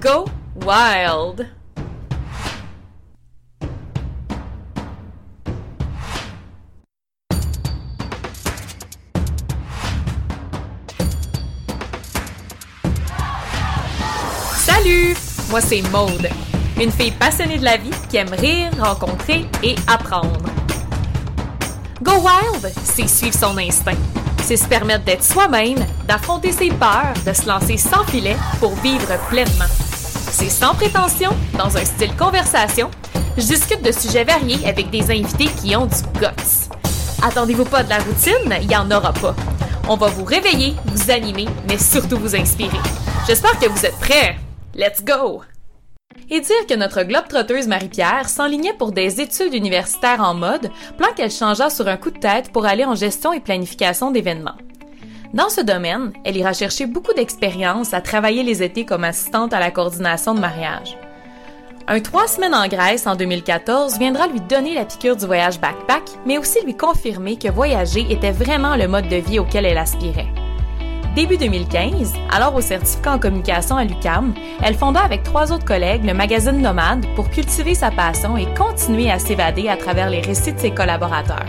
Go Wild! Salut! Moi c'est Maud, une fille passionnée de la vie qui aime rire, rencontrer et apprendre. Go Wild, c'est suivre son instinct. C'est se permettre d'être soi-même, d'affronter ses peurs, de se lancer sans filet pour vivre pleinement. C'est sans prétention, dans un style conversation. Je discute de sujets variés avec des invités qui ont du guts. Attendez-vous pas de la routine, il n'y en aura pas. On va vous réveiller, vous animer, mais surtout vous inspirer. J'espère que vous êtes prêts. Let's go! Et dire que notre globe-trotteuse Marie-Pierre s'enlignait pour des études universitaires en mode, plan qu'elle changea sur un coup de tête pour aller en gestion et planification d'événements. Dans ce domaine, elle ira chercher beaucoup d'expérience à travailler les étés comme assistante à la coordination de mariage. Un 3 semaines en Grèce en 2014 viendra lui donner la piqûre du voyage backpack, mais aussi lui confirmer que voyager était vraiment le mode de vie auquel elle aspirait. Début 2015, alors au certificat en communication à l'UQAM, elle fonda avec 3 autres collègues le magazine Nomade pour cultiver sa passion et continuer à s'évader à travers les récits de ses collaborateurs.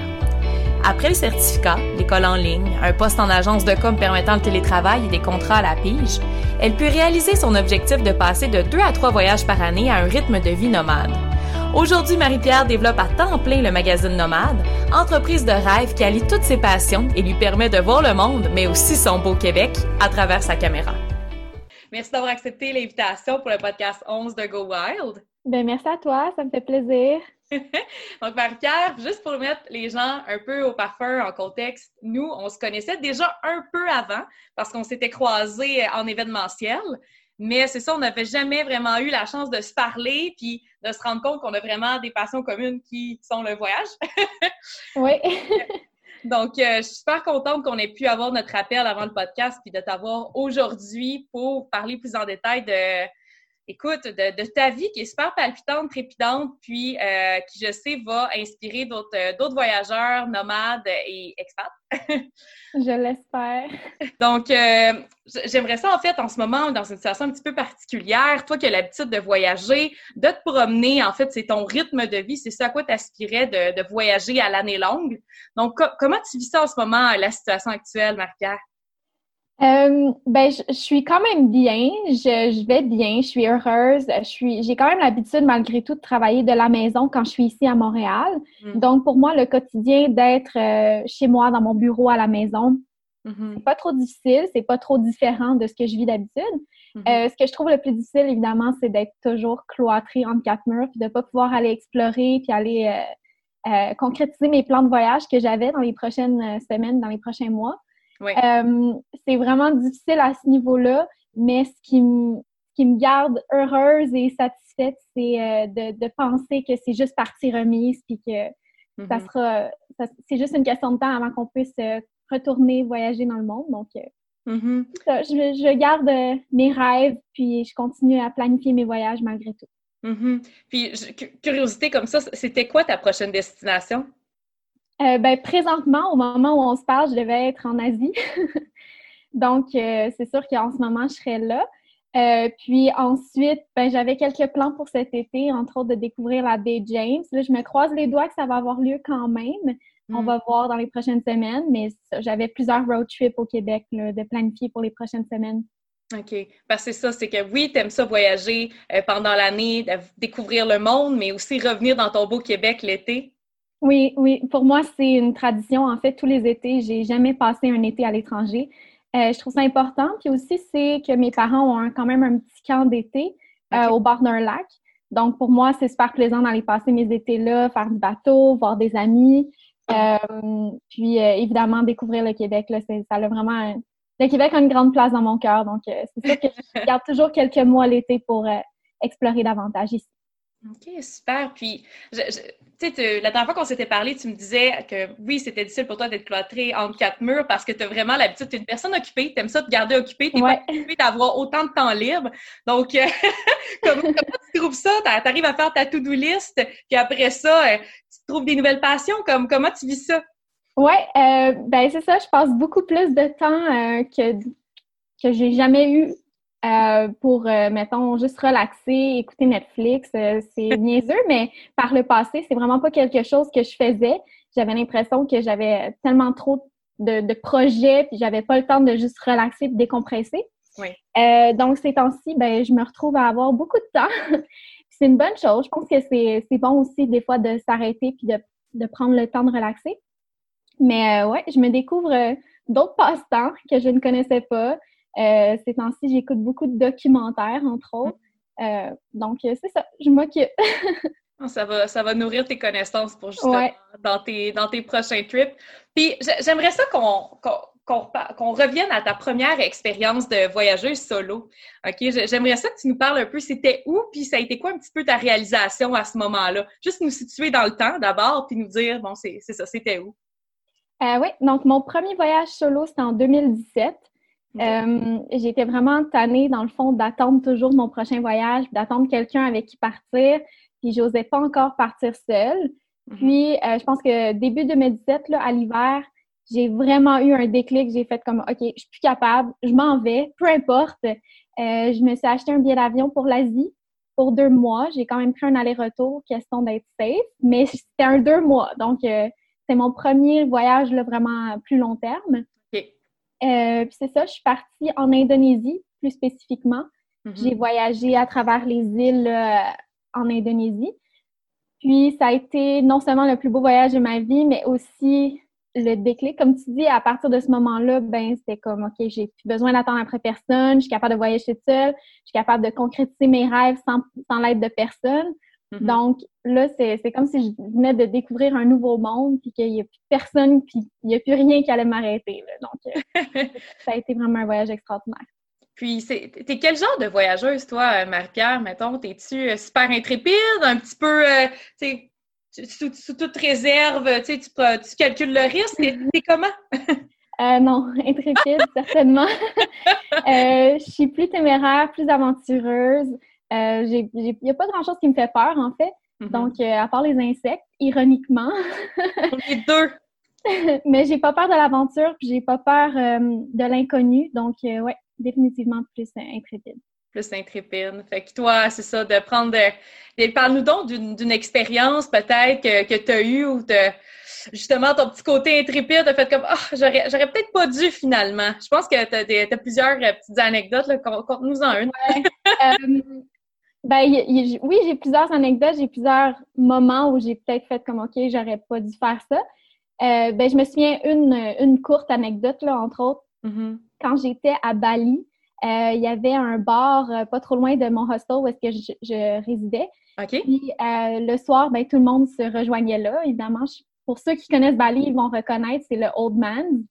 Après le certificat, l'école en ligne, un poste en agence de com permettant le télétravail et des contrats à la pige, elle put réaliser son objectif de passer de 2 à 3 voyages par année à un rythme de vie nomade. Aujourd'hui, Marie-Pierre développe à temps plein le magazine Nomade, entreprise de rêve qui allie toutes ses passions et lui permet de voir le monde, mais aussi son beau Québec, à travers sa caméra. Merci d'avoir accepté l'invitation pour le podcast 11 de Go Wild. Bien, merci à toi, ça me fait plaisir. Donc Marie-Pierre, juste pour mettre les gens un peu au parfum, en contexte, nous, on se connaissait déjà un peu avant parce qu'on s'était croisés en événementiel. Mais c'est ça, on n'avait jamais vraiment eu la chance de se parler puis de se rendre compte qu'on a vraiment des passions communes qui sont le voyage. Oui. Donc, je suis super contente qu'on ait pu avoir notre appel avant le podcast puis de t'avoir aujourd'hui pour parler plus en détail de ta vie qui est super palpitante, trépidante, puis qui, je sais, va inspirer d'autres voyageurs, nomades et expats. Je l'espère. Donc, j'aimerais ça, en fait, en ce moment, dans une situation un petit peu particulière. Toi qui as l'habitude de voyager, de te promener, en fait, c'est ton rythme de vie, c'est ça à quoi tu aspirais de voyager à l'année longue. Donc, comment tu vis ça en ce moment, la situation actuelle, Marie-Pierre? Je suis quand même bien, je vais bien, je suis heureuse, j'ai quand même l'habitude malgré tout de travailler de la maison quand je suis ici à Montréal. Mm. Donc pour moi le quotidien d'être chez moi dans mon bureau à la maison, mm-hmm. c'est pas trop difficile, c'est pas trop différent de ce que je vis d'habitude. Mm-hmm. Ce que je trouve le plus difficile évidemment, c'est d'être toujours cloîtrée entre 4 murs puis de pas pouvoir aller explorer puis aller concrétiser mes plans de voyage que j'avais dans les prochaines semaines, dans les prochains mois. Oui. C'est vraiment difficile à ce niveau-là, mais ce qui me garde heureuse et satisfaite, c'est de penser que c'est juste partie remise puis que mm-hmm. C'est juste une question de temps avant qu'on puisse retourner voyager dans le monde. Donc, mm-hmm. ça, je garde mes rêves puis je continue à planifier mes voyages malgré tout. Mm-hmm. Puis, curiosité comme ça, c'était quoi ta prochaine destination? Présentement, au moment où on se parle, je devais être en Asie. Donc, c'est sûr qu'en ce moment, je serais là. Puis ensuite, j'avais quelques plans pour cet été, entre autres de découvrir la Baie James. Là, je me croise les doigts que ça va avoir lieu quand même. Mm. On va voir dans les prochaines semaines, mais j'avais plusieurs road trips au Québec là, de planifier pour les prochaines semaines. OK. Parce que c'est ça, c'est que oui, t'aimes ça voyager pendant l'année, découvrir le monde, mais aussi revenir dans ton beau Québec l'été. Oui. Pour moi, c'est une tradition. En fait, tous les étés, j'ai jamais passé un été à l'étranger. Je trouve ça important. Puis aussi, c'est que mes parents ont quand même un petit camp d'été okay. au bord d'un lac. Donc, pour moi, c'est super plaisant d'aller passer mes étés là, faire du bateau, voir des amis. Puis, évidemment, découvrir le Québec. Là, le Québec a une grande place dans mon cœur. Donc, c'est sûr que je garde toujours quelques mois l'été pour explorer davantage ici. OK, super. Puis, tu sais, la dernière fois qu'on s'était parlé, tu me disais que oui, c'était difficile pour toi d'être cloîtrée entre 4 murs parce que tu as vraiment l'habitude, tu es une personne occupée, tu aimes ça te garder occupée, tu n'es pas occupée d'avoir autant de temps libre. Donc, comment tu trouves ça? Tu arrives à faire ta to-do list, puis après ça, tu trouves des nouvelles passions. Comment tu vis ça? Oui, c'est ça. Je passe beaucoup plus de temps que j'ai jamais eu pour, mettons, juste relaxer, écouter Netflix. C'est niaiseux, mais par le passé, c'est vraiment pas quelque chose que je faisais. J'avais l'impression que j'avais tellement trop de projets, puis j'avais pas le temps de juste relaxer et décompresser. Oui. Donc, ces temps-ci, ben, je me retrouve à avoir beaucoup de temps. C'est une bonne chose. Je pense que c'est bon aussi, des fois, de s'arrêter puis de prendre le temps de relaxer. Mais ouais, je me découvre d'autres passe-temps que je ne connaissais pas. Ces temps-ci, j'écoute beaucoup de documentaires, entre autres. Donc, c'est ça, je m'occupe. Ça va nourrir tes connaissances pour justement dans tes prochains trips. Puis, j'aimerais ça qu'on revienne à ta première expérience de voyageuse solo. OK? J'aimerais ça que tu nous parles un peu, c'était où, puis ça a été quoi un petit peu ta réalisation à ce moment-là? Juste nous situer dans le temps d'abord, puis nous dire, bon, c'est ça, c'était où? Oui, donc mon premier voyage solo, c'était en 2017. Okay. J'étais vraiment tannée, dans le fond, d'attendre toujours mon prochain voyage, d'attendre quelqu'un avec qui partir, puis j'osais pas encore partir seule. Puis, je pense que début 2017, là, à l'hiver, j'ai vraiment eu un déclic. J'ai fait comme, OK, je suis plus capable, je m'en vais, peu importe. Je me suis acheté un billet d'avion pour l'Asie pour 2 mois. J'ai quand même pris un aller-retour, question d'être safe, mais c'était un 2 mois. Donc, c'est mon premier voyage là, vraiment à plus long terme. Okay. Puis c'est ça, je suis partie en Indonésie, plus spécifiquement. J'ai voyagé à travers les îles en Indonésie. Puis ça a été non seulement le plus beau voyage de ma vie, mais aussi... le déclic, comme tu dis, à partir de ce moment-là, ben c'était comme, OK, j'ai plus besoin d'attendre après personne, je suis capable de voyager toute seule, je suis capable de concrétiser mes rêves sans l'aide de personne. Donc là, c'est comme si je venais de découvrir un nouveau monde, puis qu'il n'y a plus personne, puis il n'y a plus rien qui allait m'arrêter. Là. Donc, ça a été vraiment un voyage extraordinaire. Puis, t'es quel genre de voyageuse, toi, Marie-Pierre, mettons? T'es-tu super intrépide, un petit peu, sous toute réserve, tu calcules le risque, c'est comment? Non, intrépide, certainement. Je suis plus téméraire, plus aventureuse. Il n'y a pas grand-chose qui me fait peur, en fait. Donc, à part les insectes, ironiquement. On est deux! Mais j'ai pas peur de l'aventure, puis j'ai pas peur de l'inconnu. Donc, ouais, définitivement plus intrépide. Plus intrépide. Fait que toi, c'est ça, de prendre... Parle-nous donc d'une expérience peut-être que tu as eue où justement ton petit côté intrépide a fait comme « Ah, oh, j'aurais peut-être pas dû finalement. » Je pense que tu as plusieurs petites anecdotes. Conte-nous-en une. Ouais. Oui, j'ai plusieurs anecdotes. J'ai plusieurs moments où j'ai peut-être fait comme « OK, j'aurais pas dû faire ça. » je me souviens une courte anecdote, là, entre autres. Quand j'étais à Bali, il y avait un bar pas trop loin de mon hostel où est-ce que je résidais. Okay. Puis le soir, ben, tout le monde se rejoignait là. Évidemment, pour ceux qui connaissent Bali, ils vont reconnaître, c'est le Old Man.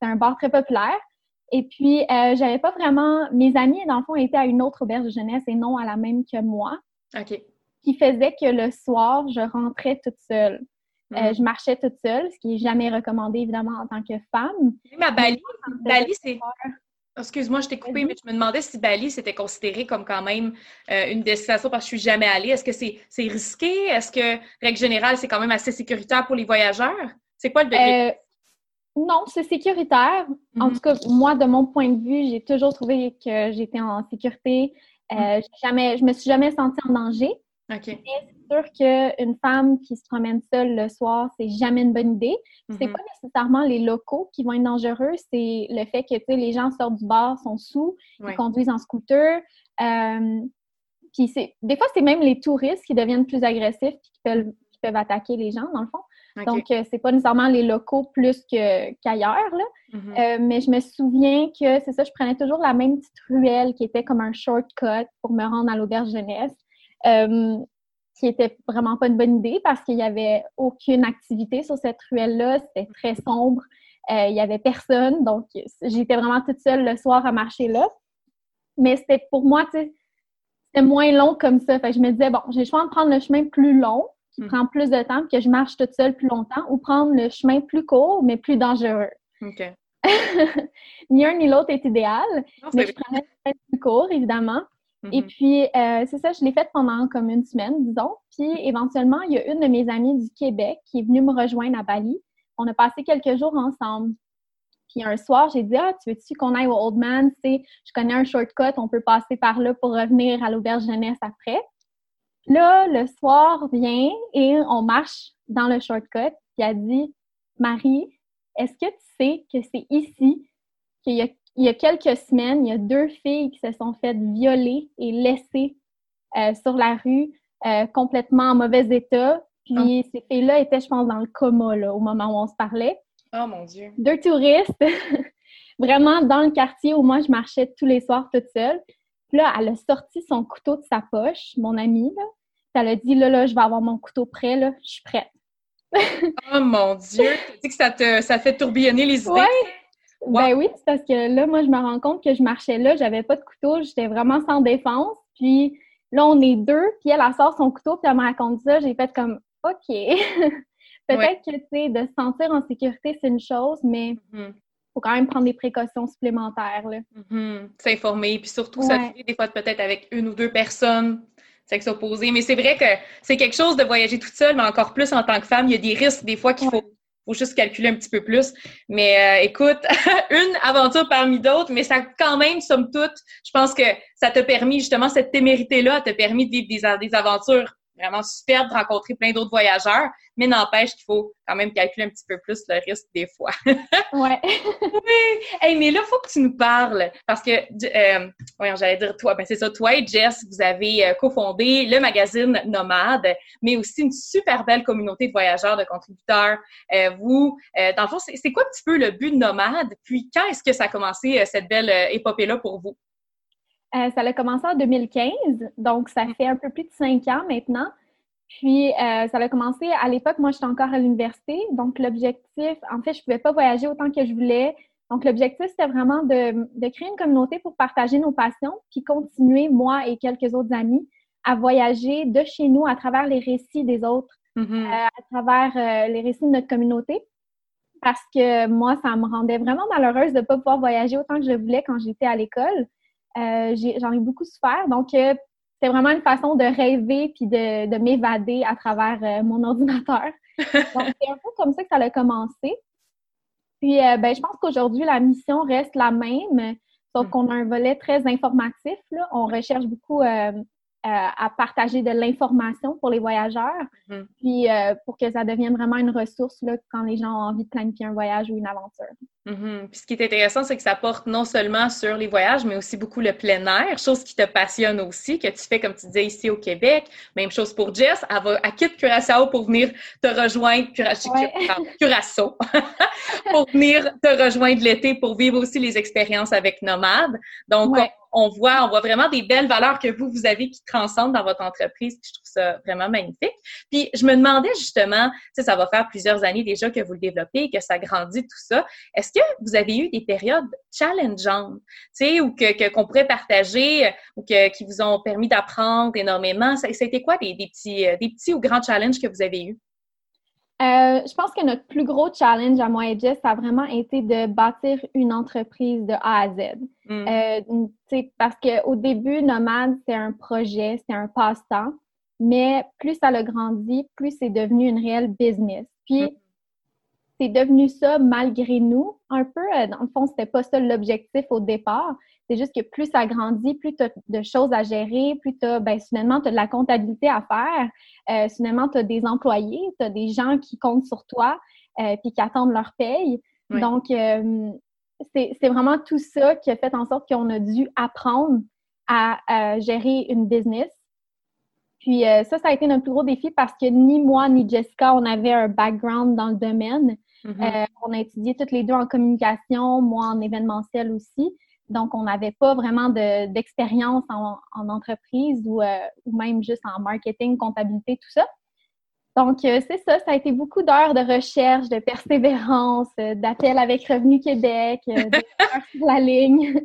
C'est un bar très populaire. Et puis, j'avais pas vraiment... Mes amis, dans le fond, étaient à une autre auberge de jeunesse et non à la même que moi. OK. Qui faisait que le soir, je rentrais toute seule. Je marchais toute seule, ce qui n'est jamais recommandé, évidemment, en tant que femme. Mais à Bali, c'est... Excuse-moi, je t'ai coupé, mais je me demandais si Bali, c'était considéré comme quand même une destination parce que je suis jamais allée. Est-ce que c'est risqué? Est-ce que, règle générale, c'est quand même assez sécuritaire pour les voyageurs? C'est quoi le degré? Non, c'est sécuritaire. En tout cas, moi, de mon point de vue, j'ai toujours trouvé que j'étais en sécurité. Je me suis jamais sentie en danger. Okay. Mais c'est sûr qu'une femme qui se promène seule le soir, c'est jamais une bonne idée. C'est pas nécessairement les locaux qui vont être dangereux, c'est le fait que, tu sais, les gens sortent du bar, sont saouls, ils conduisent en scooter. Puis des fois, c'est même les touristes qui deviennent plus agressifs et qui peuvent attaquer les gens, dans le fond. Okay. Donc, c'est pas nécessairement les locaux plus qu'ailleurs, là. Mais je me souviens que, c'est ça, je prenais toujours la même petite ruelle qui était comme un shortcut pour me rendre à l'auberge jeunesse. Qui était vraiment pas une bonne idée parce qu'il y avait aucune activité sur cette ruelle-là, c'était très sombre, il y avait personne, donc j'étais vraiment toute seule le soir à marcher là. Mais c'était pour moi, tu sais, c'était moins long comme ça, fait que je me disais, bon, j'ai le choix de prendre le chemin plus long, qui prend plus de temps, que je marche toute seule plus longtemps, ou prendre le chemin plus court, mais plus dangereux. OK. Ni un ni l'autre est idéal, non, mais je prenais le chemin plus court, évidemment. Et puis, c'est ça, je l'ai faite pendant comme 1 semaine, disons. Puis, éventuellement, il y a une de mes amies du Québec qui est venue me rejoindre à Bali. On a passé quelques jours ensemble. Puis, Puis un soir, j'ai dit « Ah, tu veux-tu qu'on aille au Old Man? Tu sais, je connais un shortcut, on peut passer par là pour revenir à l'auberge jeunesse après. » Là, le soir vient et on marche dans le shortcut. Puis elle dit « Marie, est-ce que tu sais que c'est ici qu'il y a quelques semaines, il y a 2 filles qui se sont faites violer et laisser sur la rue, complètement en mauvais état. Puis ces filles-là étaient, je pense, dans le coma là, au moment où on se parlait. Oh mon Dieu! 2 touristes, vraiment dans le quartier où moi je marchais tous les soirs toute seule. Puis là, elle a sorti son couteau de sa poche, mon amie, là. Puis elle a dit, là, je vais avoir mon couteau prêt, là, je suis prête. Oh mon Dieu! Tu sais que ça fait tourbillonner les idées? Ouais. Wow. Ben oui, c'est parce que là, moi, je me rends compte que je marchais là, j'avais pas de couteau, j'étais vraiment sans défense. Puis là, on est 2, puis elle sort son couteau, puis elle me raconte ça. J'ai fait comme « OK! » Peut-être que, tu sais, de se sentir en sécurité, c'est une chose, mais faut quand même prendre des précautions supplémentaires, là. S'informer, puis surtout s'affiler des fois peut-être avec 1 ou 2 personnes, c'est que s'opposer. Mais c'est vrai que c'est quelque chose de voyager toute seule, mais encore plus en tant que femme, il y a des risques des fois qu'il faut juste calculer un petit peu plus. Mais écoute, une aventure parmi d'autres, mais ça quand même, somme toute, je pense que ça t'a permis, justement, cette témérité-là t'a permis de vivre des aventures vraiment superbes, de rencontrer plein d'autres voyageurs, mais n'empêche qu'il faut quand même calculer un petit peu plus le risque des fois. Ouais. Oui. Hey, mais là, il faut que tu nous parles, parce que, j'allais dire toi, ben c'est ça, toi et Jess, vous avez cofondé le magazine Nomade, mais aussi une super belle communauté de voyageurs, de contributeurs. Dans le fond, c'est quoi un petit peu le but de Nomade, puis quand est-ce que ça a commencé, cette belle épopée-là pour vous? Ça a commencé en 2015, donc ça fait un peu plus de 5 ans maintenant. Puis, ça a commencé à l'époque, moi, j'étais encore à l'université. Donc, l'objectif, en fait, je pouvais pas voyager autant que je voulais. Donc, l'objectif, c'était vraiment de créer une communauté pour partager nos passions puis continuer, moi et quelques autres amis, à voyager de chez nous à travers les récits des autres, à travers les récits de notre communauté. Parce que moi, ça me rendait vraiment malheureuse de pas pouvoir voyager autant que je voulais quand j'étais à l'école. J'en ai beaucoup souffert. Donc, c'est vraiment une façon de rêver puis de m'évader à travers mon ordinateur. Donc, c'est un peu comme ça que ça a commencé. Puis, je pense qu'aujourd'hui, la mission reste la même, sauf qu'on a un volet très informatif, là. On recherche beaucoup à partager de l'information pour les voyageurs, puis pour que ça devienne vraiment une ressource là, quand les gens ont envie de planifier un voyage ou une aventure. Puis ce qui est intéressant, c'est que ça porte non seulement sur les voyages, mais aussi beaucoup le plein air, chose qui te passionne aussi, que tu fais, comme tu disais, ici au Québec. Même chose pour Jess, elle quitte Curaçao pour venir te rejoindre, Curaçao, pour venir te rejoindre l'été, pour vivre aussi les expériences avec Nomade. Donc, on voit vraiment des belles valeurs que vous avez qui transcendent dans votre entreprise, puis je trouve ça vraiment magnifique. Puis je me demandais justement, tu sais, ça va faire plusieurs années déjà que vous le développez, que ça grandit, tout ça. Est-ce que vous avez eu des périodes challengeantes, tu sais, ou qu'on pourrait partager, ou qui vous ont permis d'apprendre énormément? C'était quoi des petits ou grands challenges que vous avez eus? Je pense que notre plus gros challenge à moi et Jess, ça a vraiment été de bâtir une entreprise de A à Z. Parce qu'au début, Nomade, c'est un projet, c'est un passe-temps, mais plus ça l'a grandi, plus c'est devenu une réelle business. Puis, c'est devenu ça malgré nous, un peu. Dans le fond, c'était pas ça l'objectif au départ. C'est juste que plus ça grandit, plus tu as de choses à gérer, plus soudainement, tu as de la comptabilité à faire. Soudainement, tu as des employés, tu as des gens qui comptent sur toi puis qui attendent leur paye. Oui. Donc, c'est vraiment tout ça qui a fait en sorte qu'on a dû apprendre à gérer une business. Puis ça a été notre plus gros défi parce que ni moi ni Jessica, on avait un background dans le domaine. On a étudié toutes les deux en communication, moi en événementiel aussi. Donc, on n'avait pas vraiment d'expérience en entreprise ou même juste en marketing, comptabilité, tout ça. Donc, c'est ça. Ça a été beaucoup d'heures de recherche, de persévérance, d'appels avec Revenu Québec, d'heures sur la ligne,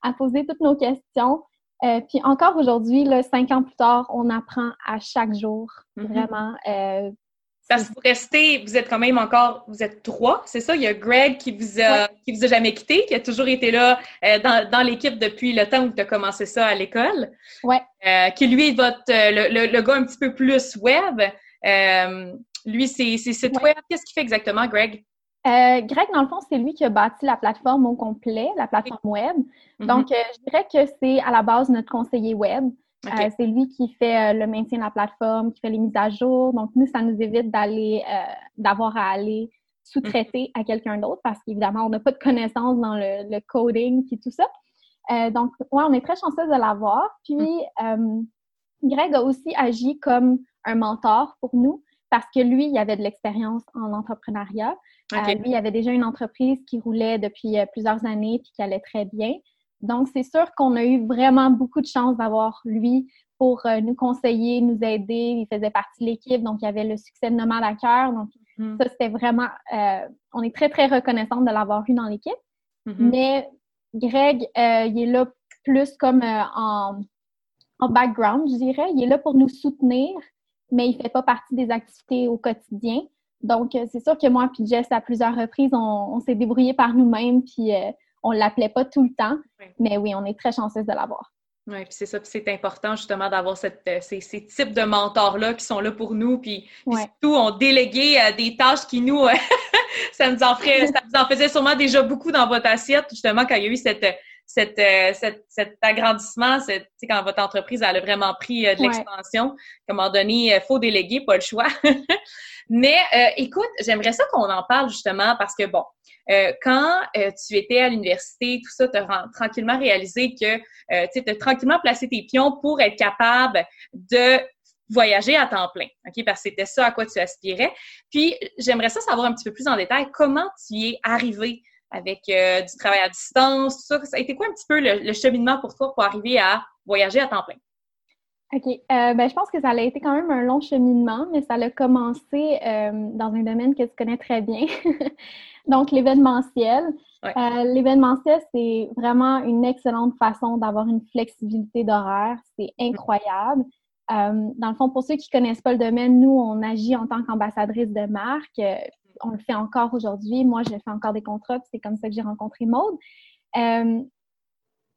à poser toutes nos questions. Puis encore aujourd'hui, là, 5 ans plus tard, on apprend à chaque jour, vraiment. Parce que vous êtes quand même encore, vous êtes 3, c'est ça? Il y a Greg qui vous a jamais quitté, qui a toujours été là dans l'équipe depuis le temps où tu as commencé ça à l'école. Oui. Qui, lui, est le gars un petit peu plus web. Lui, c'est site web. Qu'est-ce qu'il fait exactement, Greg? Greg, dans le fond, c'est lui qui a bâti la plateforme au complet, la plateforme web. Donc, je dirais que c'est à la base notre conseiller web. C'est lui qui fait le maintien de la plateforme, qui fait les mises à jour. Donc, nous, ça nous évite d'avoir à aller sous-traiter à quelqu'un d'autre parce qu'évidemment, on n'a pas de connaissances dans le coding et tout ça. Donc, ouais, on est très chanceuse de l'avoir. Puis, Greg a aussi agi comme un mentor pour nous parce que lui, il avait de l'expérience en entrepreneuriat. Lui, il avait déjà une entreprise qui roulait depuis plusieurs années puis qui allait très bien. Donc, c'est sûr qu'on a eu vraiment beaucoup de chance d'avoir lui pour nous conseiller, nous aider. Il faisait partie de l'équipe, donc il y avait le succès de Nomade à cœur. Donc, ça, c'était vraiment... on est très, très reconnaissante de l'avoir eu dans l'équipe. Mais Greg, il est là plus comme en background, je dirais. Il est là pour nous soutenir, mais il ne fait pas partie des activités au quotidien. Donc, c'est sûr que moi et Jess, à plusieurs reprises, on s'est débrouillés par nous-mêmes, puis on ne l'appelait pas tout le temps. Mais oui, on est très chanceuse de l'avoir. Oui, puis c'est ça. Puis c'est important, justement, d'avoir ces types de mentors-là qui sont là pour nous. Puis, surtout, on déléguait des tâches qui nous... ça nous en faisait sûrement déjà beaucoup dans votre assiette, justement, quand il y a eu cet agrandissement, quand votre entreprise elle a vraiment pris de l'expansion. À un moment donné, il faut déléguer, pas le choix. Mais écoute, j'aimerais ça qu'on en parle justement parce que, bon, quand tu étais à l'université, tout ça, tu as tranquillement réalisé que tu as tranquillement placé tes pions pour être capable de voyager à temps plein, OK? Parce que c'était ça à quoi tu aspirais. Puis, j'aimerais ça savoir un petit peu plus en détail comment tu y es arrivé avec du travail à distance, tout ça. Ça a été quoi un petit peu le cheminement pour toi pour arriver à voyager à temps plein? OK. Je pense que ça a été quand même un long cheminement, mais ça a commencé dans un domaine que tu connais très bien. Donc, l'événementiel. L'événementiel, c'est vraiment une excellente façon d'avoir une flexibilité d'horaire. C'est incroyable. Dans le fond, pour ceux qui connaissent pas le domaine, nous, on agit en tant qu'ambassadrice de marque. On le fait encore aujourd'hui. Moi, je fais encore des contrats, puis c'est comme ça que j'ai rencontré Maud.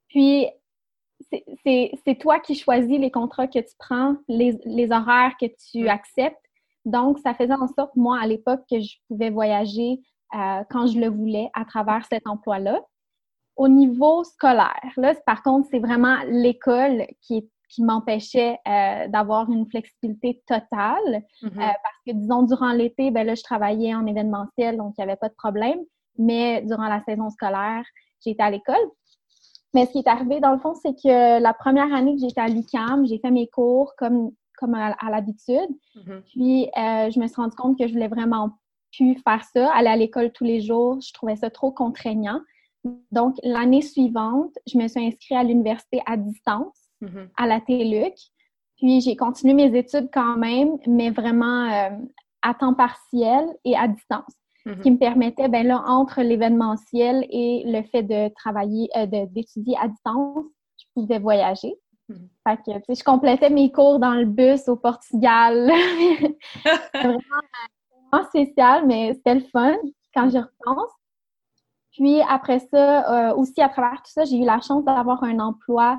Puis, c'est toi qui choisis les contrats que tu prends, les horaires que tu acceptes. Donc, ça faisait en sorte, moi, à l'époque, que je pouvais voyager quand je le voulais à travers cet emploi-là. Au niveau scolaire, là, par contre, c'est vraiment l'école qui m'empêchait d'avoir une flexibilité totale. Parce que, disons, durant l'été, ben là, je travaillais en événementiel, donc il n'y avait pas de problème. Mais durant la saison scolaire, j'étais à l'école. Mais ce qui est arrivé, dans le fond, c'est que la première année que j'étais à l'UQAM, j'ai fait mes cours comme à l'habitude. Puis, je me suis rendue compte que je voulais vraiment plus faire ça. Aller à l'école tous les jours, je trouvais ça trop contraignant. Donc, l'année suivante, je me suis inscrite à l'université à distance. À la TÉLUQ. Puis, j'ai continué mes études quand même, mais vraiment à temps partiel et à distance. Ce qui me permettait, bien là, entre l'événementiel et le fait de travailler, d'étudier à distance, je pouvais voyager. Fait que, tu sais, je complétais mes cours dans le bus au Portugal. C'était vraiment spécial, mais c'était le fun quand j'y repense. Puis, après ça, aussi à travers tout ça, j'ai eu la chance d'avoir un emploi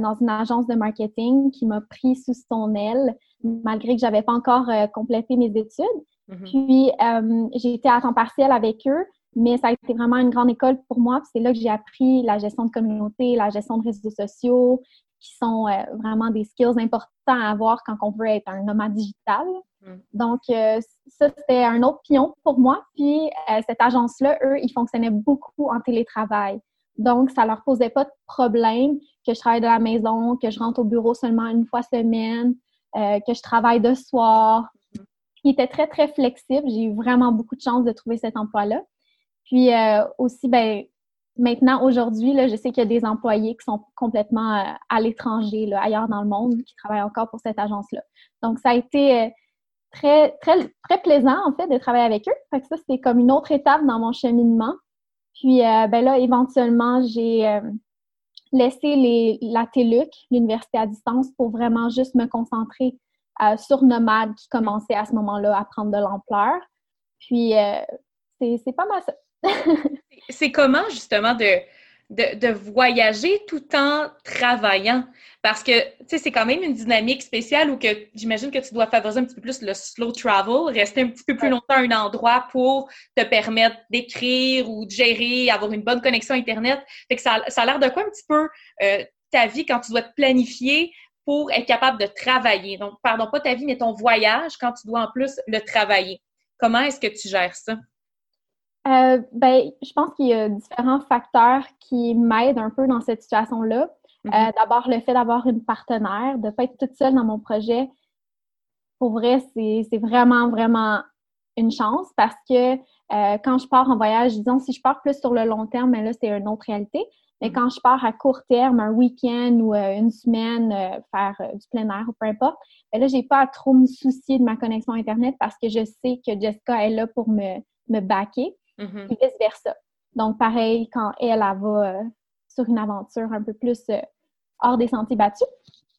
dans une agence de marketing qui m'a pris sous son aile, malgré que je n'avais pas encore complété mes études. Puis, j'ai été à temps partiel avec eux, mais ça a été vraiment une grande école pour moi. Puis c'est là que j'ai appris la gestion de communauté, la gestion de réseaux sociaux, qui sont vraiment des skills importants à avoir quand on veut être un nomade digital. Donc, ça, c'était un autre pion pour moi. Puis, cette agence-là, eux, ils fonctionnaient beaucoup en télétravail. Donc, ça leur posait pas de problème que je travaille de la maison, que je rentre au bureau seulement une fois semaine, que je travaille de soir. Ils étaient très, très flexibles. J'ai eu vraiment beaucoup de chance de trouver cet emploi-là. Puis aussi, ben maintenant, aujourd'hui, là, je sais qu'il y a des employés qui sont complètement à l'étranger, là, ailleurs dans le monde, qui travaillent encore pour cette agence-là. Donc, ça a été très, très, très plaisant, en fait, de travailler avec eux. Fait que ça, c'était comme une autre étape dans mon cheminement. Puis, ben là, éventuellement, j'ai laissé la TÉLUQ, l'université à distance, pour vraiment juste me concentrer sur Nomade qui commençait à ce moment-là à prendre de l'ampleur. Puis, c'est pas mal ça. C'est comment, justement, de voyager tout en travaillant? Parce que, tu sais, c'est quand même une dynamique spéciale où que j'imagine que tu dois favoriser un petit peu plus le slow travel, rester un petit peu plus longtemps à un endroit pour te permettre d'écrire ou de gérer, avoir une bonne connexion Internet. Fait que ça a l'air de quoi un petit peu ta vie quand tu dois te planifier pour être capable de travailler? Donc, pardon, pas ta vie, mais ton voyage quand tu dois en plus le travailler. Comment est-ce que tu gères ça? Je pense qu'il y a différents facteurs qui m'aident un peu dans cette situation-là. Mm-hmm. D'abord, le fait d'avoir une partenaire, de ne pas être toute seule dans mon projet, pour vrai, c'est vraiment, vraiment une chance parce que quand je pars en voyage, disons, si je pars plus sur le long terme, mais là, c'est une autre réalité. Mais quand je pars à court terme, un week-end ou une semaine, faire du plein air ou peu importe, ben là, j'ai pas à trop me soucier de ma connexion Internet parce que je sais que Jessica est là pour me backer, mm-hmm. et vice-versa. Donc, pareil, quand elle va sur une aventure un peu plus hors des sentiers battus.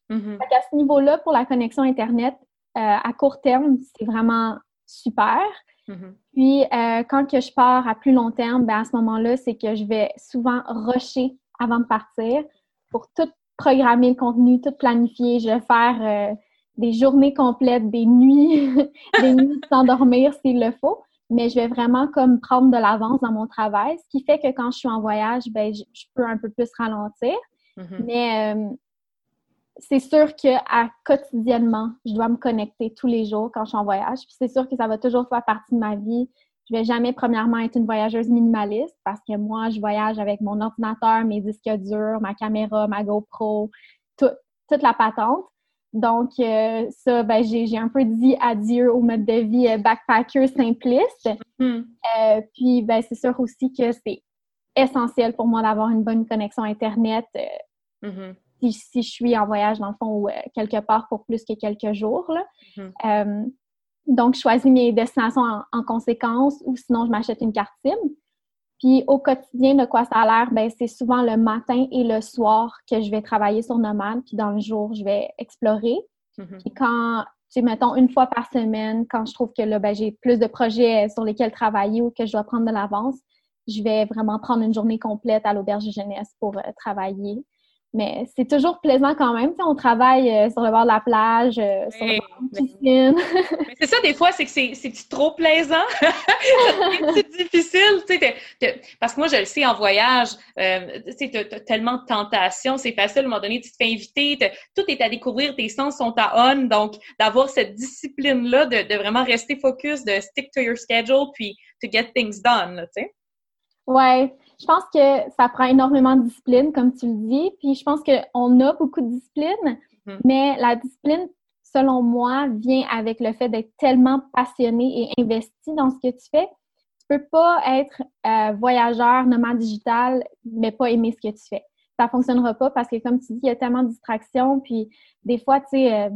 Mm-hmm. À ce niveau-là, pour la connexion Internet, à court terme, c'est vraiment super. Mm-hmm. Puis, quand que je pars à plus long terme, ben à ce moment-là, c'est que je vais souvent rusher avant de partir pour tout programmer le contenu, tout planifier. Je vais faire des journées complètes, des nuits, des nuits sans dormir s'il le faut. Mais je vais vraiment comme prendre de l'avance dans mon travail, ce qui fait que quand je suis en voyage, ben je peux un peu plus ralentir. Mm-hmm. Mais c'est sûr que quotidiennement, je dois me connecter tous les jours quand je suis en voyage. Puis c'est sûr que ça va toujours faire partie de ma vie. Je vais jamais, premièrement, être une voyageuse minimaliste parce que moi, je voyage avec mon ordinateur, mes disques durs, ma caméra, ma GoPro, toute la patente. Donc, ça, ben, j'ai un peu dit adieu au mode de vie backpacker simpliste. Mm-hmm. Puis, ben, c'est sûr aussi que c'est essentiel pour moi d'avoir une bonne connexion Internet mm-hmm. si je suis en voyage, dans le fond, ou quelque part pour plus que quelques jours. Là. Mm-hmm. Donc, je choisis mes destinations en conséquence ou sinon, je m'achète une carte SIM. Puis, au quotidien, de quoi ça a l'air, ben, c'est souvent le matin et le soir que je vais travailler sur Nomade, puis dans le jour, je vais explorer. Mm-hmm. Puis quand, tu sais, mettons, une fois par semaine, quand je trouve que là, ben, j'ai plus de projets sur lesquels travailler ou que je dois prendre de l'avance, je vais vraiment prendre une journée complète à l'auberge de jeunesse pour travailler. Mais c'est toujours plaisant quand même. T'sais, on travaille sur le bord de la plage, sur le bord de la piscine. Mais c'est ça, des fois, c'est que c'est trop plaisant. C'est difficile. Parce que moi, je le sais, en voyage, t'as tellement de tentations. C'est facile, à un moment donné, tu te fais inviter. Tout est à découvrir. Tes sens sont à on. Donc, d'avoir cette discipline-là, de vraiment rester focus, de stick to your schedule, puis to get things done. Tu sais. Ouais. Je pense que ça prend énormément de discipline, comme tu le dis. Puis je pense qu'on a beaucoup de discipline, mm-hmm. mais la discipline, selon moi, vient avec le fait d'être tellement passionné et investi dans ce que tu fais. Tu peux pas être voyageur, nomade digital, mais pas aimer ce que tu fais. Ça fonctionnera pas parce que, comme tu dis, il y a tellement de distractions. Puis des fois, tu sais,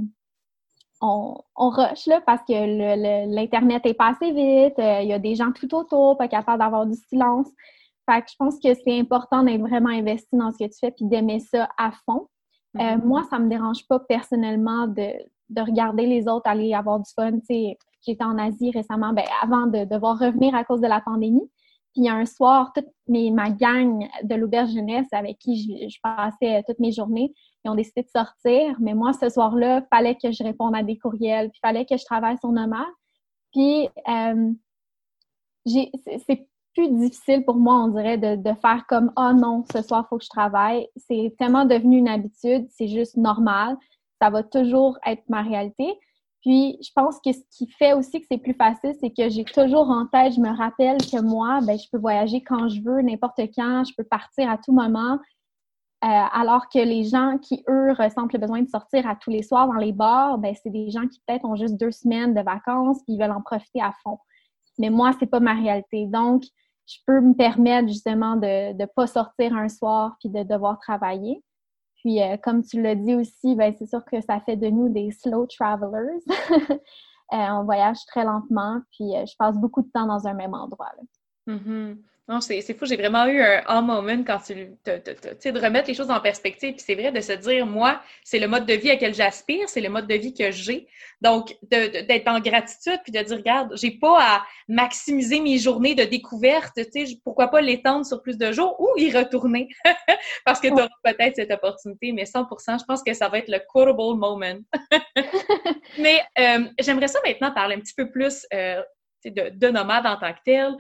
on rush là parce que l'Internet est pas assez vite. Il y a des gens tout autour, pas capable d'avoir du silence. Fait que je pense que c'est important d'être vraiment investi dans ce que tu fais puis d'aimer ça à fond. Mm-hmm. Moi, ça me dérange pas personnellement de regarder les autres aller avoir du fun. Tu sais, j'étais en Asie récemment, ben avant de devoir revenir à cause de la pandémie. Puis un soir, toute ma gang de l'auberge jeunesse avec qui je passais toutes mes journées, ils ont décidé de sortir. Mais moi, ce soir-là, il fallait que je réponde à des courriels, puis il fallait que je travaille sur Nomade. Puis c'est plus difficile pour moi, on dirait, de faire comme « Ah non, ce soir, il faut que je travaille ». C'est tellement devenu une habitude, c'est juste normal. Ça va toujours être ma réalité. Puis, je pense que ce qui fait aussi que c'est plus facile, c'est que j'ai toujours en tête, je me rappelle que moi, ben, je peux voyager quand je veux, n'importe quand, je peux partir à tout moment. Alors que les gens qui, eux, ressentent le besoin de sortir à tous les soirs dans les bars, ben, c'est des gens qui peut-être ont juste 2 semaines de vacances puis ils veulent en profiter à fond. Mais moi, c'est pas ma réalité. Donc, je peux me permettre justement de ne pas sortir un soir puis de devoir travailler. Puis, comme tu l'as dit aussi, ben c'est sûr que ça fait de nous des slow travelers. On voyage très lentement puis je passe beaucoup de temps dans un même endroit. Là. Mm-hmm. Non, c'est fou. J'ai vraiment eu un « ah moment » quand tu sais, de remettre les choses en perspective. Puis c'est vrai de se dire, moi, c'est le mode de vie à quel j'aspire, c'est le mode de vie que j'ai. Donc, d'être en gratitude puis de dire, regarde, j'ai pas à maximiser mes journées de découverte. Tu sais, pourquoi pas l'étendre sur plus de jours ou y retourner parce que tu auras peut-être cette opportunité. Mais 100%, je pense que ça va être le quotable moment. Mais j'aimerais ça maintenant parler un petit peu plus... de nomade en tant que tel.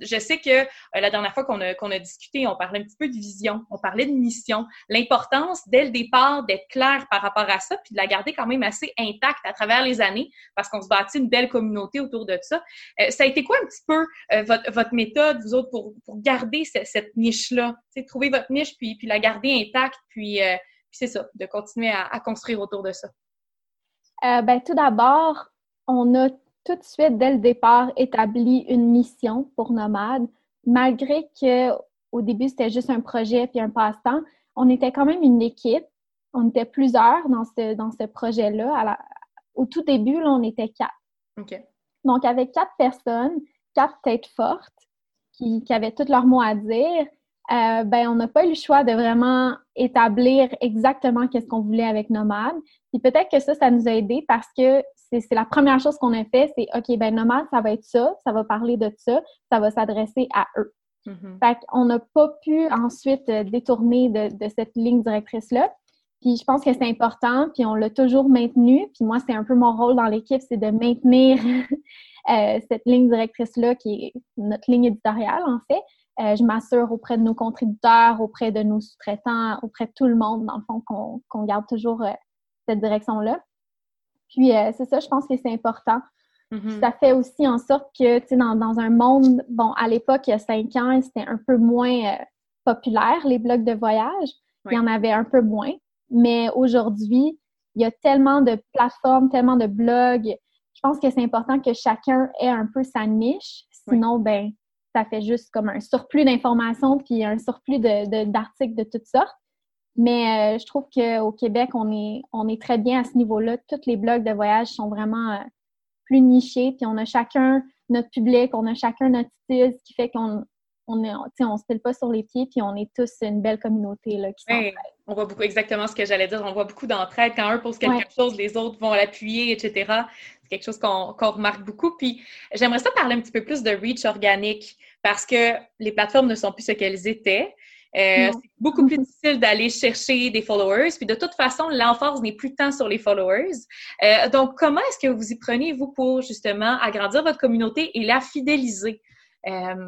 Je sais que la dernière fois qu'on a discuté, on parlait un petit peu de vision, on parlait de mission, l'importance dès le départ d'être clair par rapport à ça, puis de la garder quand même assez intacte à travers les années, parce qu'on se bâtit une belle communauté autour de ça. Ça a été quoi un petit peu votre méthode, vous autres, pour garder cette niche-là? T'sais, trouver votre niche, puis la garder intacte, puis c'est ça, de continuer à construire autour de ça. Tout d'abord, on a tout de suite, dès le départ, établi une mission pour Nomade. Malgré qu'au début, c'était juste un projet puis un passe-temps, on était quand même une équipe. On était plusieurs dans ce projet-là. Au tout début, là, on était 4. Okay. Donc, avec 4 personnes, 4 têtes fortes qui avaient tout leur mot à dire, on n'a pas eu le choix de vraiment établir exactement qu'est-ce qu'on voulait avec Nomade. Puis peut-être que ça nous a aidés parce que c'est la première chose qu'on a fait, c'est « OK, Nomade, ça va être ça va parler de ça va s'adresser à eux. Mm-hmm. » Fait qu'on n'a pas pu ensuite détourner de cette ligne directrice-là. Puis je pense que c'est important, puis on l'a toujours maintenu. Puis moi, c'est un peu mon rôle dans l'équipe, c'est de maintenir cette ligne directrice-là qui est notre ligne éditoriale, en fait. Je m'assure auprès de nos contributeurs, auprès de nos sous-traitants, auprès de tout le monde, dans le fond, qu'on garde toujours cette direction-là. Puis c'est ça, je pense que c'est important. Mm-hmm. Ça fait aussi en sorte que, tu sais, dans un monde, bon, à l'époque, il y a 5 ans, c'était un peu moins populaire, les blogs de voyage. Ouais. Il y en avait un peu moins. Mais aujourd'hui, il y a tellement de plateformes, tellement de blogs. Je pense que c'est important que chacun ait un peu sa niche. Sinon, ça fait juste comme un surplus d'informations puis un surplus d'articles de toutes sortes. Mais je trouve qu'au Québec, on est très bien à ce niveau-là. Tous les blogs de voyage sont vraiment plus nichés. Puis on a chacun notre public, on a chacun notre style, ce qui fait qu'on se pile pas sur les pieds. Puis on est tous une belle communauté là, qui s'entraide. On voit beaucoup, exactement ce que j'allais dire. On voit beaucoup d'entraide. Quand un pose quelque chose, les autres vont l'appuyer, etc. C'est quelque chose qu'on remarque beaucoup. Puis j'aimerais ça parler un petit peu plus de reach organique parce que les plateformes ne sont plus ce qu'elles étaient. C'est beaucoup plus difficile d'aller chercher des followers. Puis de toute façon, l'emphase n'est plus tant sur les followers. Donc, comment est-ce que vous y prenez, vous, pour justement agrandir votre communauté et la fidéliser? Ouais.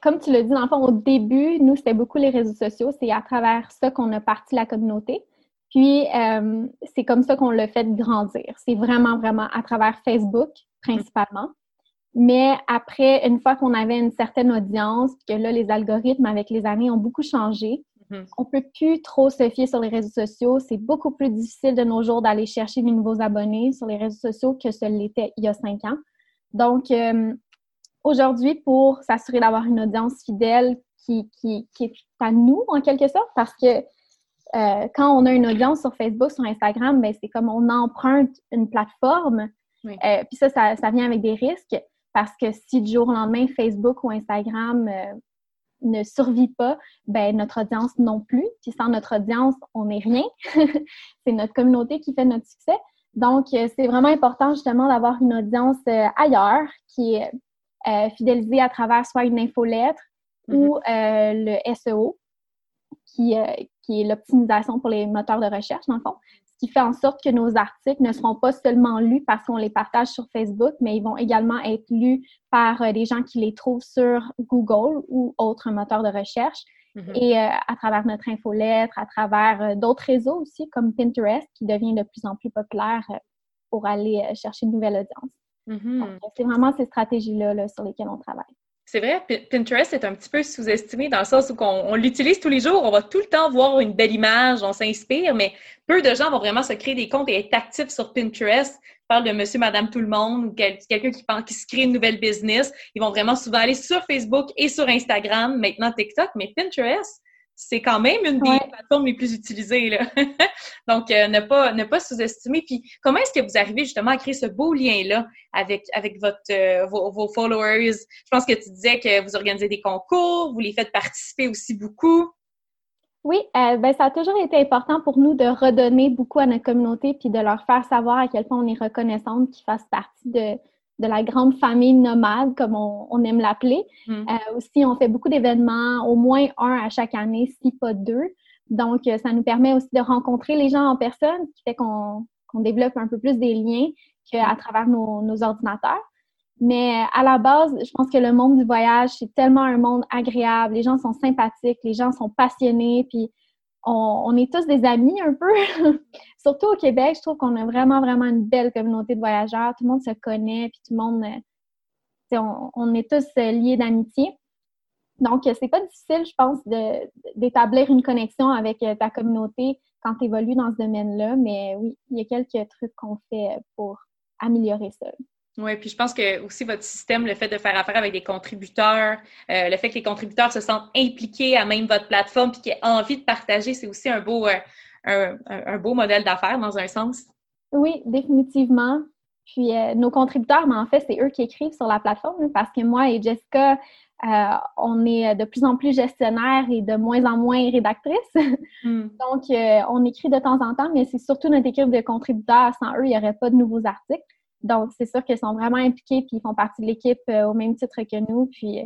Comme tu l'as dit, dans le fond, au début, nous, c'était beaucoup les réseaux sociaux. C'est à travers ça qu'on a parti la communauté. Puis, c'est comme ça qu'on l'a fait grandir. C'est vraiment, vraiment à travers Facebook, principalement. Mais après, une fois qu'on avait une certaine audience, que là, les algorithmes avec les années ont beaucoup changé, on ne peut plus trop se fier sur les réseaux sociaux. C'est beaucoup plus difficile de nos jours d'aller chercher des nouveaux abonnés sur les réseaux sociaux que ce l'était il y a 5 ans. Donc, aujourd'hui, pour s'assurer d'avoir une audience fidèle qui est à nous, en quelque sorte, parce que quand on a une audience sur Facebook, sur Instagram, c'est comme on emprunte une plateforme. Oui. Puis ça vient avec des risques. Parce que si du jour au lendemain, Facebook ou Instagram ne survit pas, notre audience non plus. Puis sans notre audience, on n'est rien. C'est notre communauté qui fait notre succès. Donc, c'est vraiment important justement d'avoir une audience ailleurs qui est fidélisée à travers soit une infolettre ou le SEO, qui est l'optimisation pour les moteurs de recherche, dans le fond. Qui fait en sorte que nos articles ne seront pas seulement lus parce qu'on les partage sur Facebook, mais ils vont également être lus par des gens qui les trouvent sur Google ou autres moteurs de recherche et à travers notre infolettre, à travers d'autres réseaux aussi, comme Pinterest, qui devient de plus en plus populaire pour aller chercher une nouvelle audience. Mm-hmm. Donc, c'est vraiment ces stratégies-là sur lesquelles on travaille. C'est vrai, Pinterest est un petit peu sous-estimé dans le sens où on l'utilise tous les jours, on va tout le temps voir une belle image, on s'inspire, mais peu de gens vont vraiment se créer des comptes et être actifs sur Pinterest. Je parle de monsieur, madame, tout le monde, ou quelqu'un qui se crée une nouvelle business. Ils vont vraiment souvent aller sur Facebook et sur Instagram, maintenant TikTok, mais Pinterest, c'est quand même une des plateformes les plus utilisées, là. Donc, ne pas sous-estimer. Puis, comment est-ce que vous arrivez justement à créer ce beau lien-là avec votre vos followers? Je pense que tu disais que vous organisez des concours, vous les faites participer aussi beaucoup. Oui, ça a toujours été important pour nous de redonner beaucoup à notre communauté puis de leur faire savoir à quel point on est reconnaissante qu'ils fassent partie de la grande famille nomade, comme on aime l'appeler. Aussi, on fait beaucoup d'événements, au moins un à chaque année, si pas deux. Donc, ça nous permet aussi de rencontrer les gens en personne, ce qui fait qu'on développe un peu plus des liens qu'à travers nos ordinateurs. Mais à la base, je pense que le monde du voyage, c'est tellement un monde agréable. Les gens sont sympathiques, les gens sont passionnés, puis on est tous des amis un peu. Surtout au Québec, je trouve qu'on a vraiment, vraiment une belle communauté de voyageurs. Tout le monde se connaît, puis tout le monde, on est tous liés d'amitié. Donc, c'est pas difficile, je pense, d'établir une connexion avec ta communauté quand tu évolues dans ce domaine-là. Mais oui, il y a quelques trucs qu'on fait pour améliorer ça. Oui, puis je pense que aussi votre système, le fait de faire affaire avec des contributeurs, le fait que les contributeurs se sentent impliqués à même votre plateforme puis qu'ils aient envie de partager, c'est aussi un beau modèle d'affaires dans un sens. Oui, définitivement. Puis nos contributeurs, mais en fait, c'est eux qui écrivent sur la plateforme parce que moi et Jessica, on est de plus en plus gestionnaires et de moins en moins rédactrices. Donc, on écrit de temps en temps, mais c'est surtout notre équipe de contributeurs. Sans eux, il n'y aurait pas de nouveaux articles. Donc, c'est sûr qu'ils sont vraiment impliqués puis ils font partie de l'équipe au même titre que nous. Puis,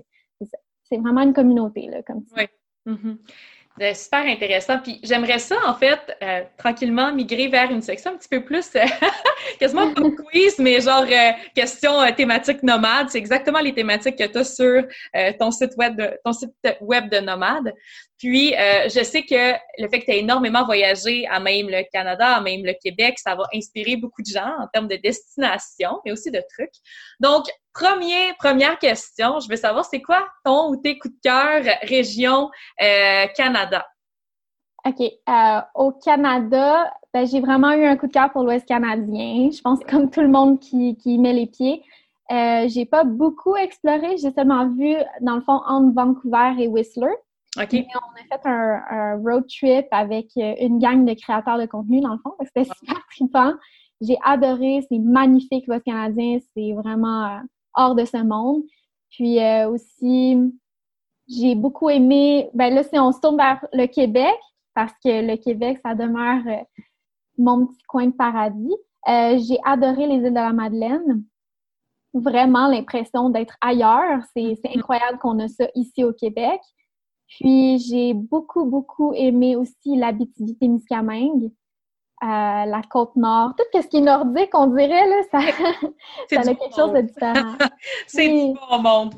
c'est vraiment une communauté, là, comme ça. Oui. C'est super intéressant. Puis, j'aimerais ça, en fait, tranquillement migrer vers une section un petit peu plus quasiment comme quiz, mais genre question thématique nomade. C'est exactement les thématiques que tu as sur ton site web de Nomade. Puis, je sais que le fait que tu as énormément voyagé à même le Canada, à même le Québec, ça va inspirer beaucoup de gens en termes de destination, mais aussi de trucs. Donc, première question, je veux savoir, c'est quoi ton ou tes coups de cœur région Canada? OK. Au Canada, j'ai vraiment eu un coup de cœur pour l'Ouest canadien. Je pense comme tout le monde qui met les pieds. J'ai pas beaucoup exploré. J'ai seulement vu, dans le fond, entre Vancouver et Whistler. Okay. On a fait un road trip avec une gang de créateurs de contenu, dans le fond. C'était super trippant. J'ai adoré. C'est magnifique, l'Ouest canadien. C'est vraiment hors de ce monde. Puis aussi, j'ai beaucoup aimé... là, si on se tourne vers le Québec, parce que le Québec, ça demeure mon petit coin de paradis. J'ai adoré les Îles de la Madeleine. Vraiment l'impression d'être ailleurs. C'est incroyable qu'on a ça ici au Québec. Puis, j'ai beaucoup, beaucoup aimé aussi l'Abitibi-Témiscamingue, la Côte-Nord, tout ce qui est nordique, on dirait, là, ça a quelque chose de différent. Du bon monde!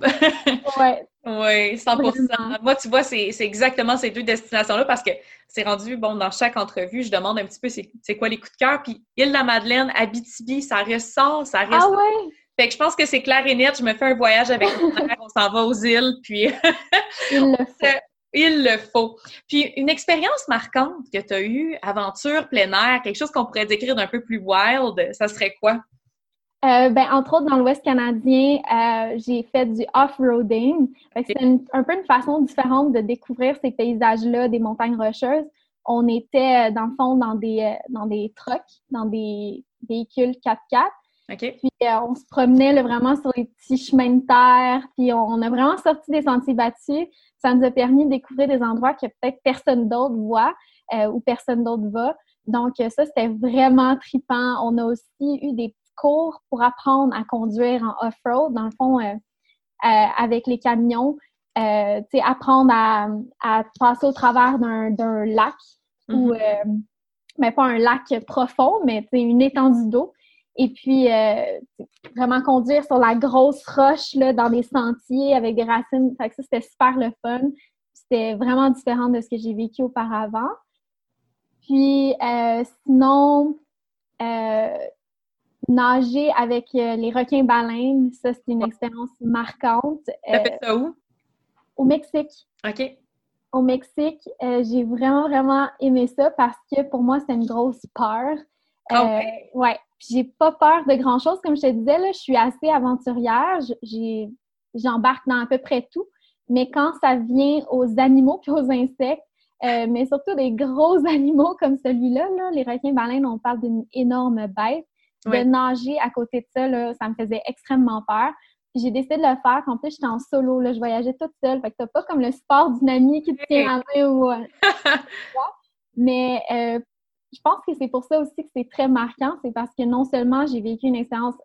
Oui, 100%. Moi, tu vois, c'est exactement ces deux destinations-là parce que c'est rendu, dans chaque entrevue, je demande un petit peu c'est quoi les coups de cœur, puis Île-de-la-Madeleine, Abitibi, ça ressort. Ah ouais! Fait que je pense que c'est clair et net, je me fais un voyage avec mon frère, on s'en va aux îles, puis il le faut. Puis une expérience marquante que tu as eue, aventure, plein air, quelque chose qu'on pourrait décrire d'un peu plus wild, ça serait quoi? Entre autres, dans l'Ouest canadien, j'ai fait du off-roading. C'est un peu une façon différente de découvrir ces paysages-là des Montagnes Rocheuses. On était, dans le fond, dans des trucks, dans des véhicules 4x4. Okay. Puis on se promenait vraiment sur les petits chemins de terre, puis on a vraiment sorti des sentiers battus. Ça nous a permis de découvrir des endroits que peut-être personne d'autre voit ou personne d'autre va. Donc ça, c'était vraiment trippant. On a aussi eu des petits cours pour apprendre à conduire en off-road, dans le fond, avec les camions. Apprendre à passer au travers d'un lac, ou pas un lac profond, mais une étendue d'eau. Et puis, vraiment conduire sur la grosse roche, là, dans des sentiers avec des racines. Fait que ça, c'était super le fun. C'était vraiment différent de ce que j'ai vécu auparavant. Puis, sinon, nager avec les requins baleines, ça, c'est une expérience marquante. T'as fait ça où? Au Mexique. OK. Au Mexique, j'ai vraiment, vraiment aimé ça parce que pour moi, c'était une grosse peur. Okay. Ouais. J'ai pas peur de grand-chose, comme je te disais, là, je suis assez aventurière, j'embarque dans à peu près tout, mais quand ça vient aux animaux puis aux insectes, mais surtout des gros animaux comme celui-là, là, les requins-baleines, on parle d'une énorme bête. Ouais. De nager à côté de ça, là, ça me faisait extrêmement peur. Puis j'ai décidé de le faire. En plus, j'étais en solo, là, je voyageais toute seule. Fait que t'as pas comme le support d'une amie qui te tient en main ou... Mais je pense que c'est pour ça aussi que c'est très marquant. C'est parce que non seulement j'ai vécu une expérience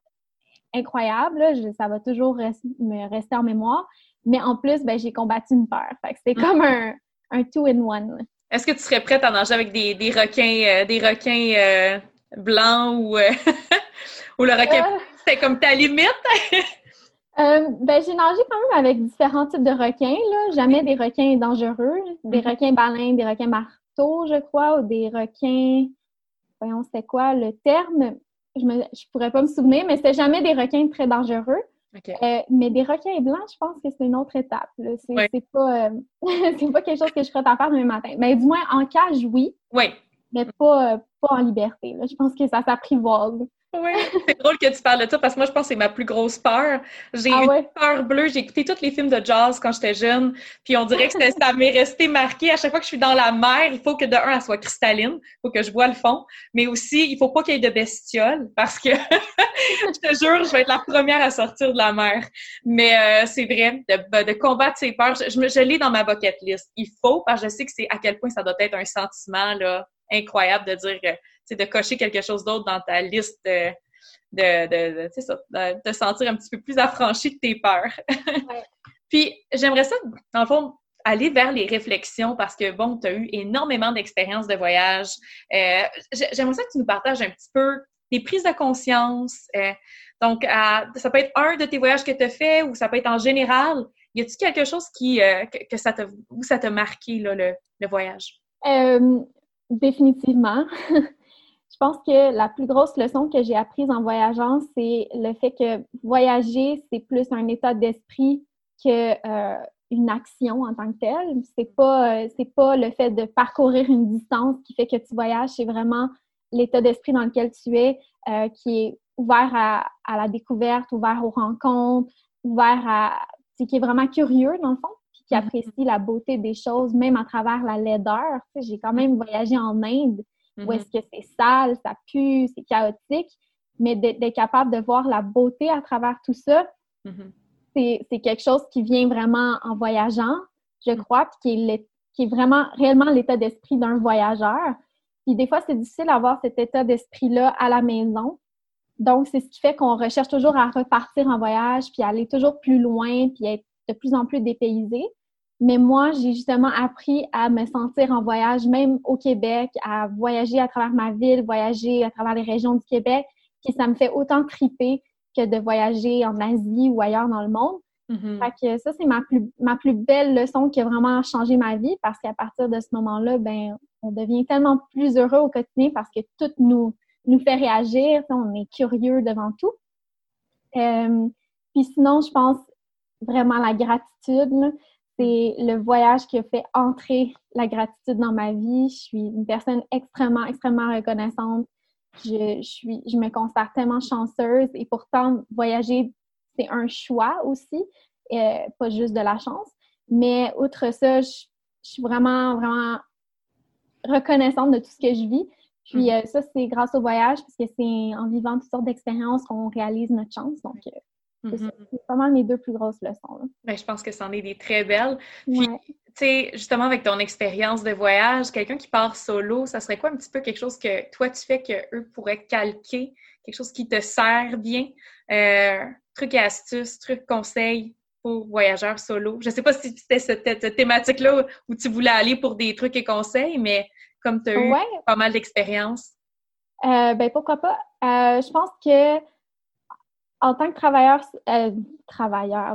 incroyable, là, ça va toujours me rester en mémoire, mais en plus, ben, j'ai combattu une peur. Fait que c'est comme un two-in-one. Là. Est-ce que tu serais prête à nager avec des requins blancs ou le requin... C'est comme ta limite? Ben, j'ai nagé quand même avec différents types de requins, là. Jamais des requins dangereux. Des requins baleines, des requins marteaux, je crois, ou des requins... Voyons, c'était quoi le terme? Je pourrais pas me souvenir, mais c'était jamais des requins très dangereux. Okay. Mais des requins blancs, je pense que c'est une autre étape, là. C'est pas quelque chose que je ferais à faire demain matin. Mais du moins, en cage, oui. Oui. Mais pas en liberté, là. Je pense que ça s'apprivoise. Oui, c'est drôle que tu parles de ça parce que moi, je pense que c'est ma plus grosse peur. J'ai une peur bleue. J'ai écouté tous les films de jazz quand j'étais jeune, puis on dirait que ça m'est resté marqué. À chaque fois que je suis dans la mer, il faut que, de un, elle soit cristalline, il faut que je vois le fond, mais aussi, il faut pas qu'il y ait de bestioles parce que, je te jure, je vais être la première à sortir de la mer. Mais c'est vrai, de combattre ces peurs, je l'ai dans ma bucket list. Il faut, parce que je sais que c'est à quel point ça doit être un sentiment, là, incroyable de dire... c'est de cocher quelque chose d'autre dans ta liste de te sentir un petit peu plus affranchi de tes peurs. Ouais. Puis, j'aimerais ça, dans le fond, aller vers les réflexions parce que, bon, tu as eu énormément d'expériences de voyage. J'aimerais ça que tu nous partages un petit peu des prises de conscience. Donc, ça peut être un de tes voyages que tu as fait ou ça peut être en général. Y a-t-il quelque chose où ça t'a marqué, là, le voyage? Définitivement. Je pense que la plus grosse leçon que j'ai apprise en voyageant, c'est le fait que voyager, c'est plus un état d'esprit que une action en tant que telle. C'est pas le fait de parcourir une distance qui fait que tu voyages, c'est vraiment l'état d'esprit dans lequel tu es, qui est ouvert à la découverte, ouvert aux rencontres, qui est vraiment curieux dans le fond, puis qui apprécie la beauté des choses, même à travers la laideur. Tu sais, j'ai quand même voyagé en Inde. Où est-ce que c'est sale, ça pue, c'est chaotique, mais d'être capable de voir la beauté à travers tout ça, c'est quelque chose qui vient vraiment en voyageant, je crois, puis qui est vraiment, réellement l'état d'esprit d'un voyageur. Puis des fois, c'est difficile d'avoir cet état d'esprit-là à la maison. Donc, c'est ce qui fait qu'on recherche toujours à repartir en voyage, puis aller toujours plus loin, puis être de plus en plus dépaysé. Mais moi, j'ai justement appris à me sentir en voyage, même au Québec, à voyager à travers ma ville, voyager à travers les régions du Québec. Puis ça me fait autant triper que de voyager en Asie ou ailleurs dans le monde. Fait que ça, c'est ma plus belle leçon qui a vraiment changé ma vie parce qu'à partir de ce moment-là, ben, on devient tellement plus heureux au quotidien parce que tout nous fait réagir. On est curieux devant tout. Puis sinon, je pense vraiment la gratitude, là. C'est le voyage qui a fait entrer la gratitude dans ma vie. Je suis une personne extrêmement, extrêmement reconnaissante. Je me considère tellement chanceuse. Et pourtant, voyager, c'est un choix aussi, pas juste de la chance. Mais outre ça, je suis vraiment, vraiment reconnaissante de tout ce que je vis. Puis ça, c'est grâce au voyage, parce que c'est en vivant toutes sortes d'expériences qu'on réalise notre chance. Donc, c'est pas mal mes deux plus grosses leçons. Là. Bien, je pense que c'en est des très belles. Puis, tu sais, justement, avec ton expérience de voyage, quelqu'un qui part solo, ça serait quoi un petit peu quelque chose que toi, tu fais qu'eux pourraient calquer? Quelque chose qui te sert bien? Trucs et astuces, trucs, conseils pour voyageurs solo? Je sais pas si c'était cette thématique-là où tu voulais aller pour des trucs et conseils, mais comme tu as eu pas mal d'expérience. Ben pourquoi pas? Je pense que en tant que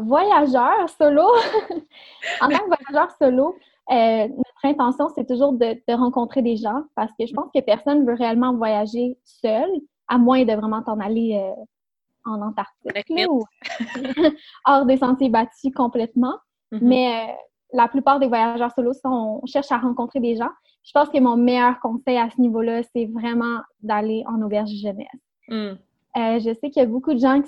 voyageur solo, en tant que voyageur solo, notre intention, c'est toujours de rencontrer des gens parce que je pense que personne ne veut réellement voyager seul, à moins de vraiment t'en aller en Antarctique là, ou hors des sentiers battus complètement. Mais la plupart des voyageurs solo, on cherche à rencontrer des gens. Je pense que mon meilleur conseil à ce niveau-là, c'est vraiment d'aller en auberge jeunesse. Je sais qu'il y a beaucoup de gens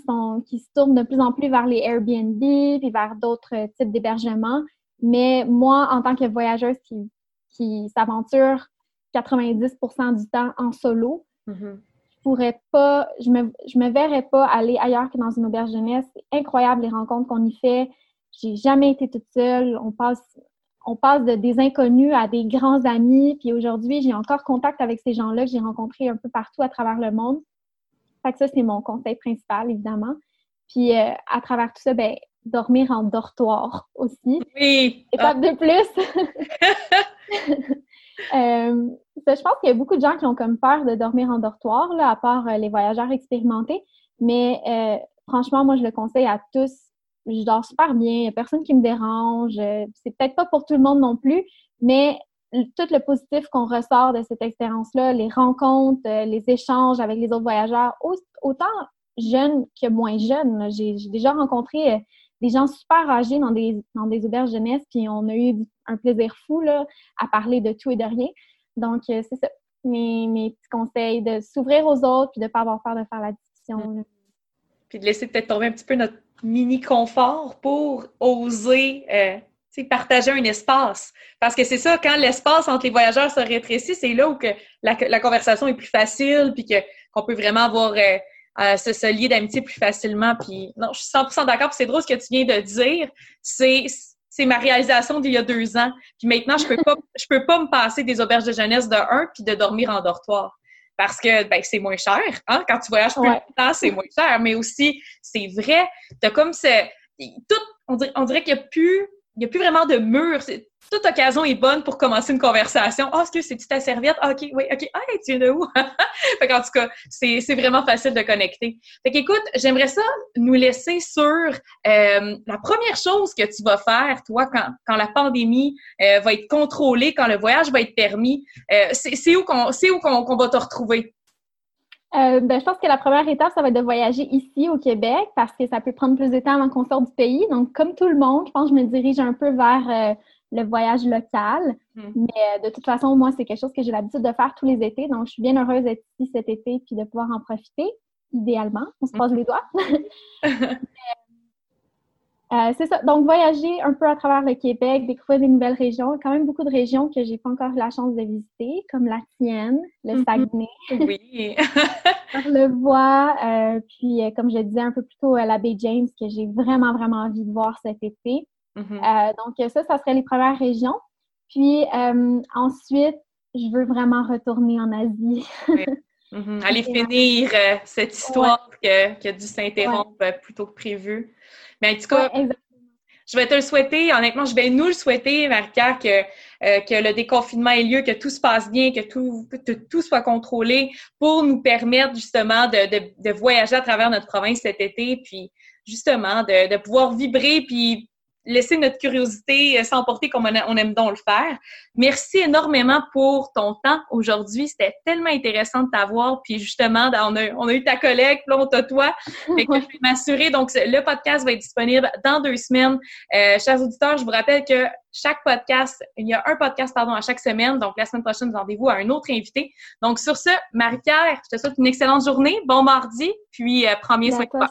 qui se tournent de plus en plus vers les Airbnb puis vers d'autres types d'hébergements. Mais moi, en tant que voyageuse qui qui s'aventure 90% du temps en solo, mm-hmm. Je me verrais pas aller ailleurs que dans une auberge jeunesse. C'est incroyable les rencontres qu'on y fait. J'ai jamais été toute seule. On passe de des inconnus à des grands amis. Puis aujourd'hui, j'ai encore contact avec ces gens-là que j'ai rencontrés un peu partout à travers le monde. Fait que ça, c'est mon conseil principal, évidemment. Puis à travers tout ça, ben dormir en dortoir aussi. Oui! Étape de plus! Je pense qu'il y a beaucoup de gens qui ont comme peur de dormir en dortoir, là, à part les voyageurs expérimentés. Mais franchement, moi, je le conseille à tous. Je dors super bien, il n'y a personne qui me dérange. C'est peut-être pas pour tout le monde non plus, mais tout le positif qu'on ressort de cette expérience-là, les rencontres, les échanges avec les autres voyageurs, autant jeunes que moins jeunes. J'ai déjà rencontré des gens super âgés dans des auberges jeunesse, puis on a eu un plaisir fou là, à parler de tout et de rien. Donc, c'est ça. Mes petits conseils de s'ouvrir aux autres, puis de ne pas avoir peur de faire la discussion. Là. Puis de laisser peut-être tomber un petit peu notre mini-confort pour oser partager un espace. Parce que c'est ça, quand l'espace entre les voyageurs se rétrécit, c'est là où que la conversation est plus facile, puis qu'on peut vraiment avoir se lier d'amitié plus facilement. Puis non, je suis 100% d'accord, puis c'est drôle ce que tu viens de dire. C'est ma réalisation d'il y a 2 ans. Puis maintenant, je peux pas me passer des auberges de jeunesse de 1 puis de dormir en dortoir. Parce que ben c'est moins cher, hein? Quand tu voyages plus longtemps, c'est moins cher. Mais aussi, c'est vrai, t'as comme on dirait qu'il n'y a plus. Il n'y a plus vraiment de mur. Toute occasion est bonne pour commencer une conversation. Ah, oh, est-ce que c'est-tu ta serviette? Ah, OK, oui, OK. Ah, hey, tu es de où? Fait qu'en tout cas, c'est vraiment facile de connecter. Fait qu'écoute, j'aimerais ça nous laisser sur la première chose que tu vas faire, toi, quand la pandémie va être contrôlée, quand le voyage va être permis. C'est où qu'on va te retrouver? Je pense que la première étape, ça va être de voyager ici au Québec parce que ça peut prendre plus de temps avant qu'on sorte du pays. Donc, comme tout le monde, je pense que je me dirige un peu vers le voyage local. Mais de toute façon, moi, c'est quelque chose que j'ai l'habitude de faire tous les étés. Donc, je suis bien heureuse d'être ici cet été puis de pouvoir en profiter, idéalement. On se croise les doigts. C'est ça. Donc, voyager un peu à travers le Québec, découvrir des nouvelles régions. Il y a quand même beaucoup de régions que j'ai pas encore eu la chance de visiter, comme la tienne, le Saguenay. Oui! Le Bois, puis comme je disais un peu plus tôt, la Baie James, que j'ai vraiment, vraiment envie de voir cet été. Donc, ça serait les premières régions. Puis ensuite, je veux vraiment retourner en Asie. Oui. Aller finir cette histoire qui a dû s'interrompre plus tôt que prévu. Mais en tout cas, je vais te le souhaiter, honnêtement, je vais nous le souhaiter, Marie-Pierre, que le déconfinement ait lieu, que tout se passe bien, que tout soit contrôlé pour nous permettre justement de voyager à travers notre province cet été, puis justement de pouvoir vibrer, puis laisser notre curiosité s'emporter comme on aime donc le faire. Merci énormément pour ton temps aujourd'hui. C'était tellement intéressant de t'avoir. Puis justement, on a eu ta collègue, puis là, on t'a toi. Fait que je vais m'assurer. Donc, le podcast va être disponible dans 2 semaines. Chers auditeurs, je vous rappelle que il y a un podcast à chaque semaine. Donc, la semaine prochaine, rendez-vous à un autre invité. Donc, sur ce, Marie-Pierre, je te souhaite une excellente journée. Bon mardi, puis premier soin de toi.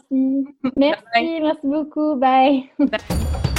Merci, merci beaucoup. Bye. Bye.